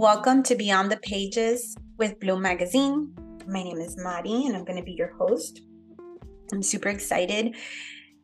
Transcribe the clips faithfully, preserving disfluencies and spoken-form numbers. Welcome to Beyond the Pages with Bloom Magazine. My name is Mari and I'm going to be your host. I'm super excited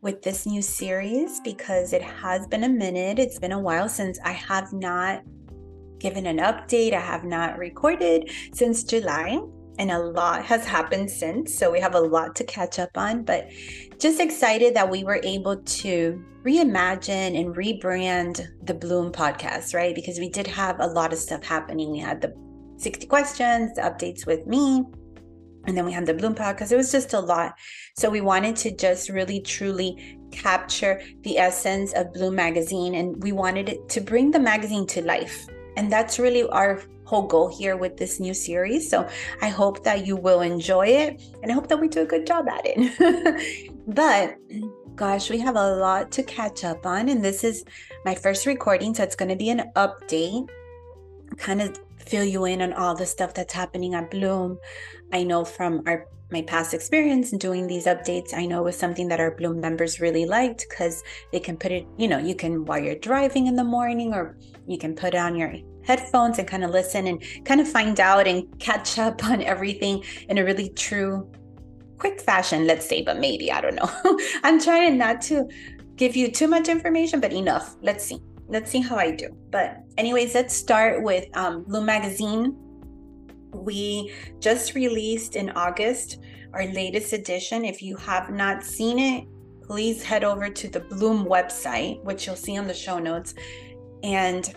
with this new series because it has been a minute. It's been a while since I have not given an update. I have not recorded since July. And a lot has happened since, so we have a lot to catch up on, but just excited that we were able to reimagine and rebrand the Bloom podcast, right? Because we did have a lot of stuff happening. We had the sixty questions, the updates with me, and then we had the Bloom podcast. It was just a lot. So we wanted to just really, truly capture the essence of Bloom Magazine, and we wanted it to bring the magazine to life. And that's really our whole goal here with this new series. So I hope that you will enjoy it, and I hope that we do a good job at it. But gosh, we have a lot to catch up on, and this is my first recording, so it's going to be an update, kind of fill you in on all the stuff that's happening at Bloom. I know from our my past experience doing these updates, I know it was something that our Bloom members really liked because they can put it, you know, you can while you're driving in the morning, or you can put on your headphones and kind of listen and kind of find out and catch up on everything in a really true, quick fashion, let's say, but maybe, I don't know. I'm trying not to give you too much information, but enough. Let's see. Let's see how I do. But anyways, let's start with um, Bloom Magazine. We just released in August our latest edition. If you have not seen it, please head over to the Bloom website, which you'll see on the show notes, and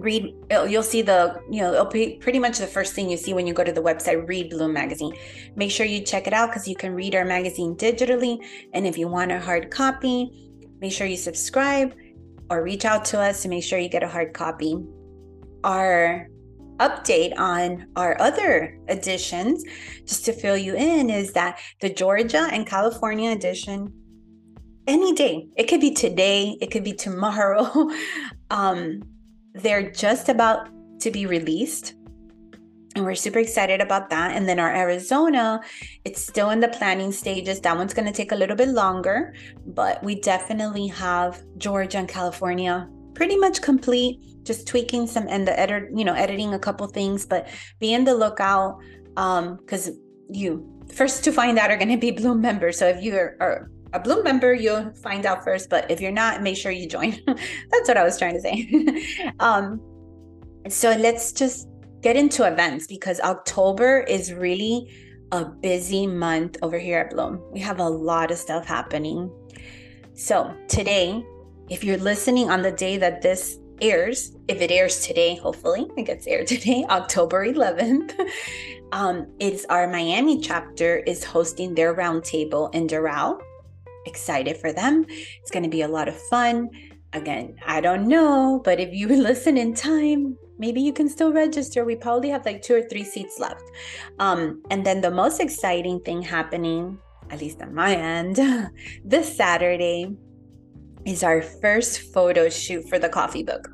read. You'll see the, you know, it'll be pretty much the first thing you see when you go to the website, read Bloom Magazine. Make sure you check it out because you can read our magazine digitally. And if you want a hard copy, make sure you subscribe or reach out to us to make sure you get a hard copy. Our update on our other editions, just to fill you in, is that the Georgia and California edition, any day, it could be today, it could be tomorrow, um, they're just about to be released, and we're super excited about that. And then our Arizona, it's still in the planning stages. That one's going to take a little bit longer, but we definitely have Georgia and California pretty much complete, just tweaking some and the edit, you know, editing a couple things, but be on the lookout um, because you first to find out are going to be Bloom members. So if you are, are a Bloom member, you'll find out first, but if you're not, make sure you join. That's what I was trying to say. um, so let's just get into events, because October is really a busy month over here at Bloom. We have a lot of stuff happening. So today, if you're listening on the day that this airs, if it airs today, hopefully it gets aired today, October eleventh, um, it's our Miami chapter is hosting their roundtable in Doral. Excited for them. It's going to be a lot of fun. Again, I don't know, but if you listen in time, maybe you can still register. We probably have like two or three seats left. Um, and then the most exciting thing happening, at least on my end, this Saturday, is our first photo shoot for the coffee book.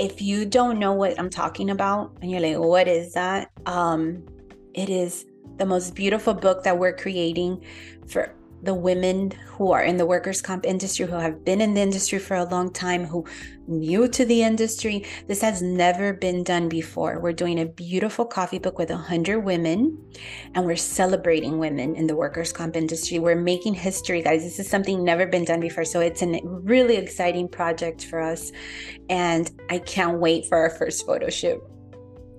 If you don't know what I'm talking about and you're like, what is that? Um, it is the most beautiful book that we're creating for the women who are in the workers' comp industry, who have been in the industry for a long time, who new to the industry. This has never been done before. We're doing a beautiful coffee book with one hundred women, and we're celebrating women in the workers' comp industry. We're making history, guys. This is something never been done before. So it's a really exciting project for us, and I can't wait for our first photo shoot.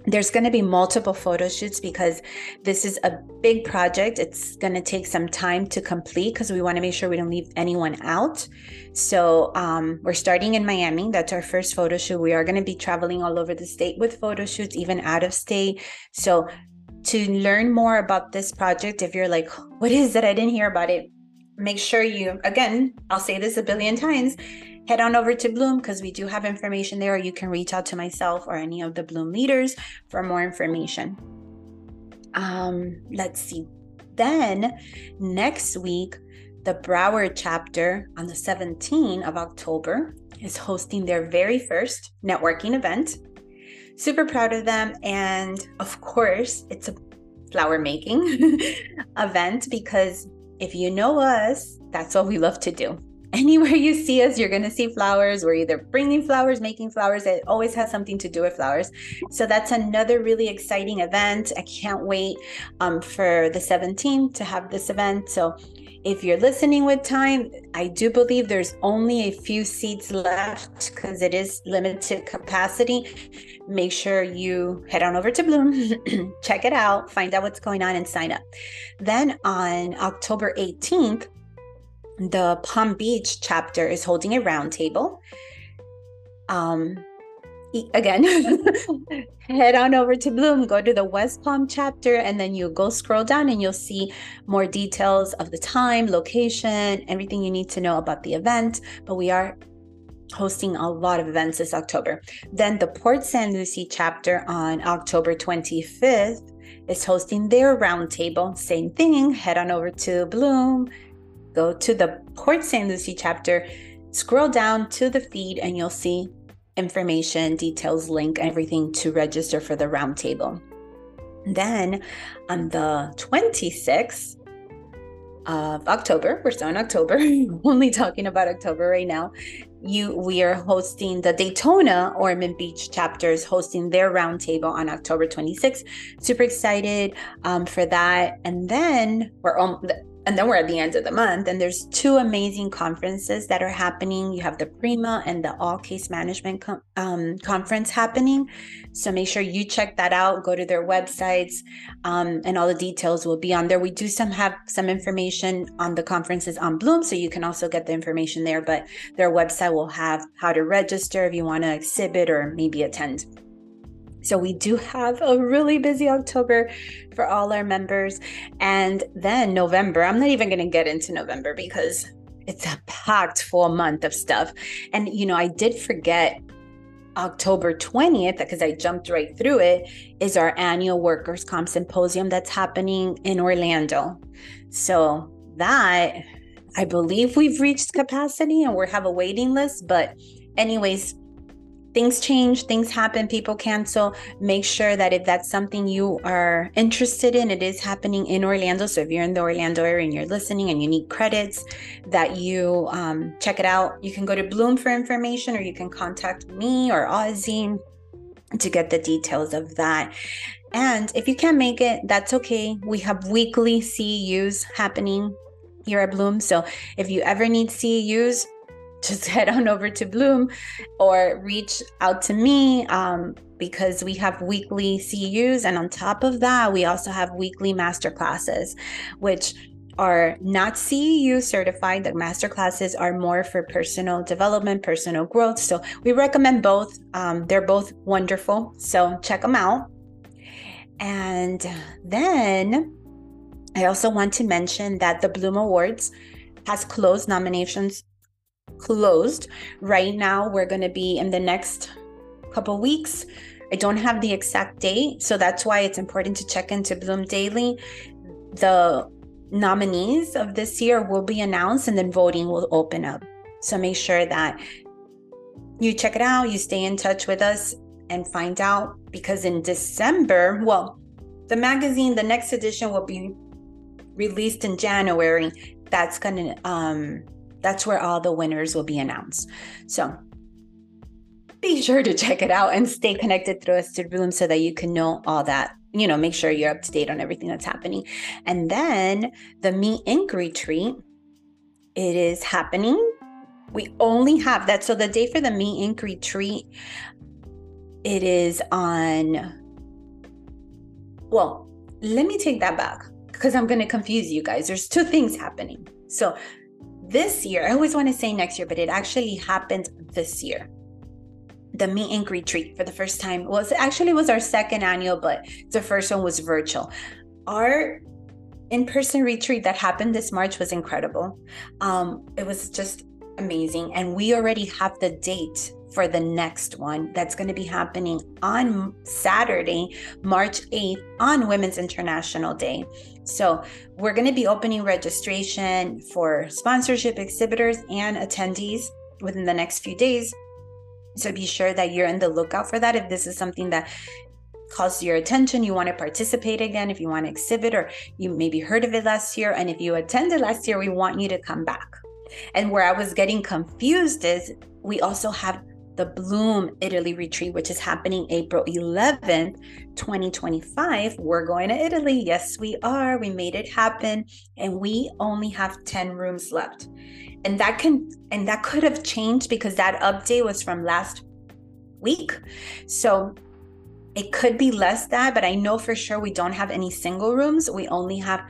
There's going to be multiple photo shoots because this is a big project. It's going to take some time to complete because we want to make sure we don't leave anyone out. So um, we're starting in Miami. That's our first photo shoot. We are going to be traveling all over the state with photo shoots, even out of state. So to learn more about this project, if you're like, what is it? I didn't hear about it. Make sure you, again, I'll say this a billion times, head on over to Bloom because we do have information there, or you can reach out to myself or any of the Bloom leaders for more information. Um, let's see. Then next week, the Broward chapter on the seventeenth of October is hosting their very first networking event. Super proud of them. And of course, it's a flower making event because if you know us, that's what we love to do. anywhere you see us, you're going to see flowers. We're either bringing flowers, making flowers. It always has something to do with flowers. So that's another really exciting event. I can't wait um, for the seventeenth to have this event. So if you're listening with time, I do believe there's only a few seats left because it is limited capacity. Make sure you head on over to Bloom, check it out, find out what's going on, and sign up. Then on October eighteenth, the Palm Beach chapter is holding a roundtable. Um, again, head on over to Bloom, go to the West Palm chapter, and then you go scroll down and you'll see more details of the time, location, everything you need to know about the event. But we are hosting a lot of events this October. Then the Port San Lucie chapter on October twenty-fifth is hosting their roundtable. Same thing, head on over to Bloom, go to the Port San Lucie chapter, scroll down to the feed, and you'll see information, details, link, everything to register for the roundtable. Then on the twenty-sixth of October, we're still in October, only talking about October right now, you we are hosting the Daytona Ormond Beach chapters, hosting their roundtable on October twenty-sixth. Super excited um, for that. And then we're on the, And then we're at the end of the month, and there's two amazing conferences that are happening. You have the Prima and the All Case Management com- um, conference happening. So make sure you check that out. Go to their websites, um, and all the details will be on there. We do some have some information on the conferences on Bloom, so you can also get the information there. But their website will have how to register if you want to exhibit or maybe attend. So we do have a really busy October for all our members. And then November, I'm not even going to get into November because it's a packed full month of stuff. And, you know, I did forget October twentieth, because I jumped right through it, is our annual Workers' Comp Symposium that's happening in Orlando. So that, I believe we've reached capacity and we have a waiting list. But anyways, things change, things happen, people cancel. Make sure that if that's something you are interested in, it is happening in Orlando. So if you're in the Orlando area and you're listening and you need credits, that you um, check it out. You can go to Bloom for information, or you can contact me or Ozzy to get the details of that. And if you can't make it, that's okay. We have weekly C E Us happening here at Bloom. So if you ever need C E Us, just head on over to Bloom or reach out to me, um, because we have weekly C Us. And on top of that, we also have weekly masterclasses, which are not C E U certified. The masterclasses are more for personal development, personal growth. So we recommend both. Um, they're both wonderful. So check them out. And then I also want to mention that the Bloom Awards has closed nominations. Closed right now. We're going to be in the next couple weeks. I don't have the exact date, so that's why it's important to check into Bloom Daily. The nominees of this year will be announced, and then voting will open up. So make sure that you check it out, you stay in touch with us, and find out, because in December, well, the magazine, the next edition will be released in January. That's going to um That's where all the winners will be announced. So be sure to check it out and stay connected through us to Bloom so that you can know all that. You know, make sure you're up to date on everything that's happening. And then the Me Incorporated retreat, it is happening. We only have that. So the day for the Me Incorporated retreat, it is on, well, let me take that back because I'm going to confuse you guys. There's two things happening. So this year, I always want to say next year, but it actually happened this year. The Me Incorporated retreat for the first time was actually was our second annual, but the first one was virtual. Our in-person retreat that happened this March was incredible. Um, it was just amazing. And we already have the date for the next one that's going to be happening on Saturday, March eighth, on Women's International Day. So we're going to be opening registration for sponsorship, exhibitors, and attendees within the next few days. So be sure that you're on the lookout for that. If this is something that calls your attention, you want to participate again, if you want to exhibit, or you maybe heard of it last year, and if you attended last year, we want you to come back. And where I was getting confused is we also have the Bloom Italy retreat, which is happening April eleventh, twenty twenty-five. We're going to Italy. Yes, we are. We made it happen. And we only have ten rooms left. And that can, and that could have changed because that update was from last week. So it could be less that, but I know for sure we don't have any single rooms. We only have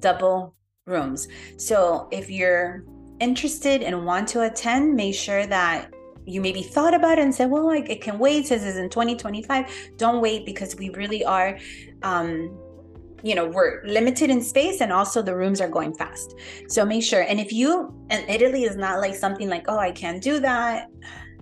double rooms. So if you're interested and want to attend, make sure that you maybe thought about it and said, well, like, it can wait since it's in twenty twenty-five. Don't wait, because we really are, um, you know, we're limited in space, and also the rooms are going fast. So make sure. And if you, and Italy is not like something like, oh, I can't do that.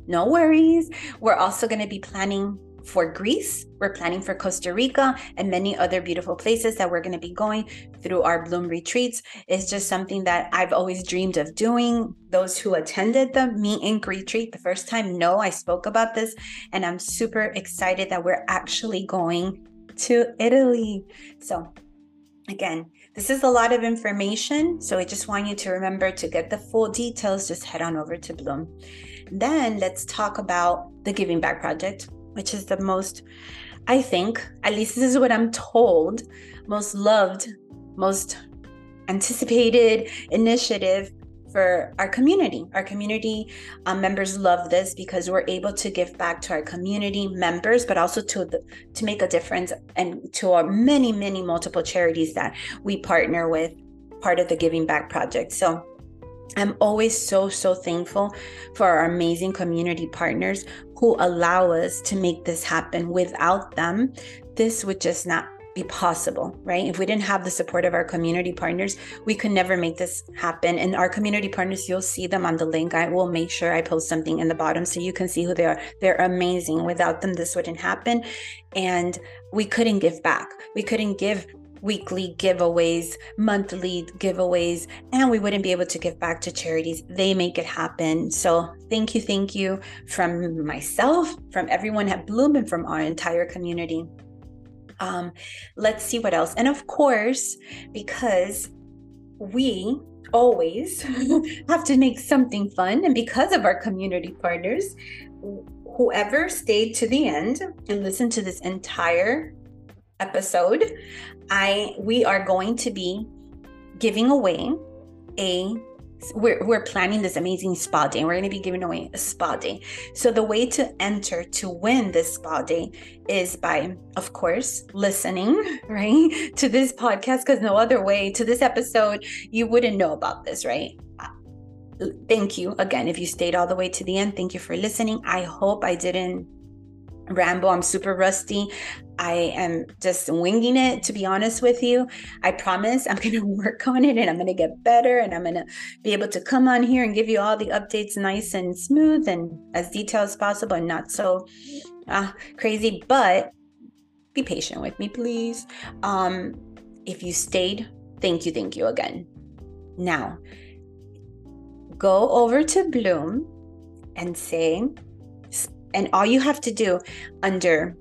No worries. We're also going to be planning for Greece. We're planning for Costa Rica and many other beautiful places that we're going to be going through our Bloom retreats. It's just something that I've always dreamed of doing. Those who attended the Me Incorporated retreat the first time know I spoke about this, and I'm super excited that we're actually going to Italy. So again, this is a lot of information. So I just want you to remember to get the full details, just head on over to Bloom. Then let's talk about the Giving Back Project, which is the most, I think, at least this is what I'm told, most loved, most anticipated initiative for our community. Our community um, members love this because we're able to give back to our community members, but also to the, to make a difference, and to our many, many multiple charities that we partner with, part of the Giving Back Project. So I'm always so, so thankful for our amazing community partners who allow us to make this happen. Without them, this would just not be possible, right? If we didn't have the support of our community partners, we could never make this happen. And our community partners, you'll see them on the link. I will make sure I post something in the bottom so you can see who they are. They're amazing. Without them, this wouldn't happen. And we couldn't give back. We couldn't give weekly giveaways, monthly giveaways, and we wouldn't be able to give back to charities. They make it happen. So thank you, thank you from myself, from everyone at Bloom, and from our entire community. Um, let's see what else. And of course, because we always have to make something fun, and because of our community partners, whoever stayed to the end and listened to this entire episode, I we are going to be giving away a we're, we're planning this amazing spa day. We're going to be giving away a spa day. So the way to enter to win this spa day is by, of course, listening, right, to this podcast, because no other way, to this episode, you wouldn't know about this, right? Thank you again if you stayed all the way to the end. Thank you for listening. I hope I didn't ramble. I'm super rusty. I am just winging it, to be honest with you. I promise I'm going to work on it, and I'm going to get better, and I'm going to be able to come on here and give you all the updates nice and smooth and as detailed as possible, and not so uh, crazy. But be patient with me, please. Um, if you stayed, thank you. Thank you again. Now, go over to Bloom and say, and all you have to do under,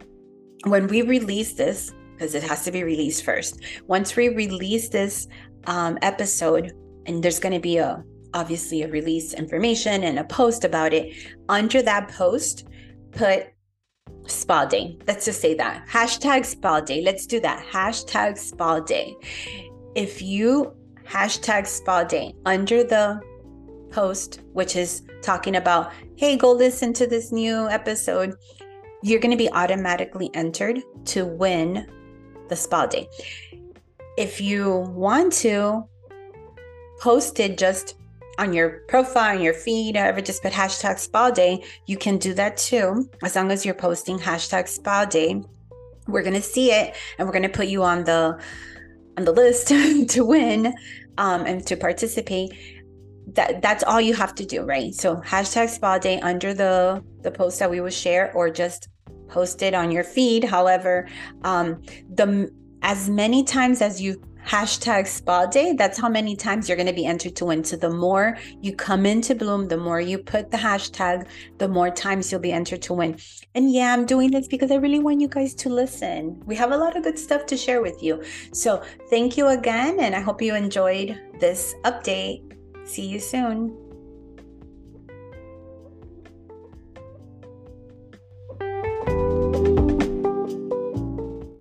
when we release this, because it has to be released first. Once we release this um, episode, and there's going to be a obviously a release information and a post about it, under that post, put spa day. Let's just say that. Hashtag spa day. Let's do that. Hashtag spa day. If you hashtag spa day under the post, which is talking about, hey, go listen to this new episode, you're going to be automatically entered to win the spa day. If you want to post it just on your profile, on your feed, however, just put hashtag spa day, you can do that too. As long as you're posting hashtag spa day, we're going to see it, and we're going to put you on the on the list to win um, and to participate. That that's all you have to do, right? So hashtag spa day under the the post that we will share, or just post it on your feed. However, um, the as many times as you hashtag spa day, that's how many times you're going to be entered to win. So the more you come into Bloom, the more you put the hashtag, the more times you'll be entered to win. And yeah, I'm doing this because I really want you guys to listen. We have a lot of good stuff to share with you. So thank you again, and I hope you enjoyed this update. See you soon.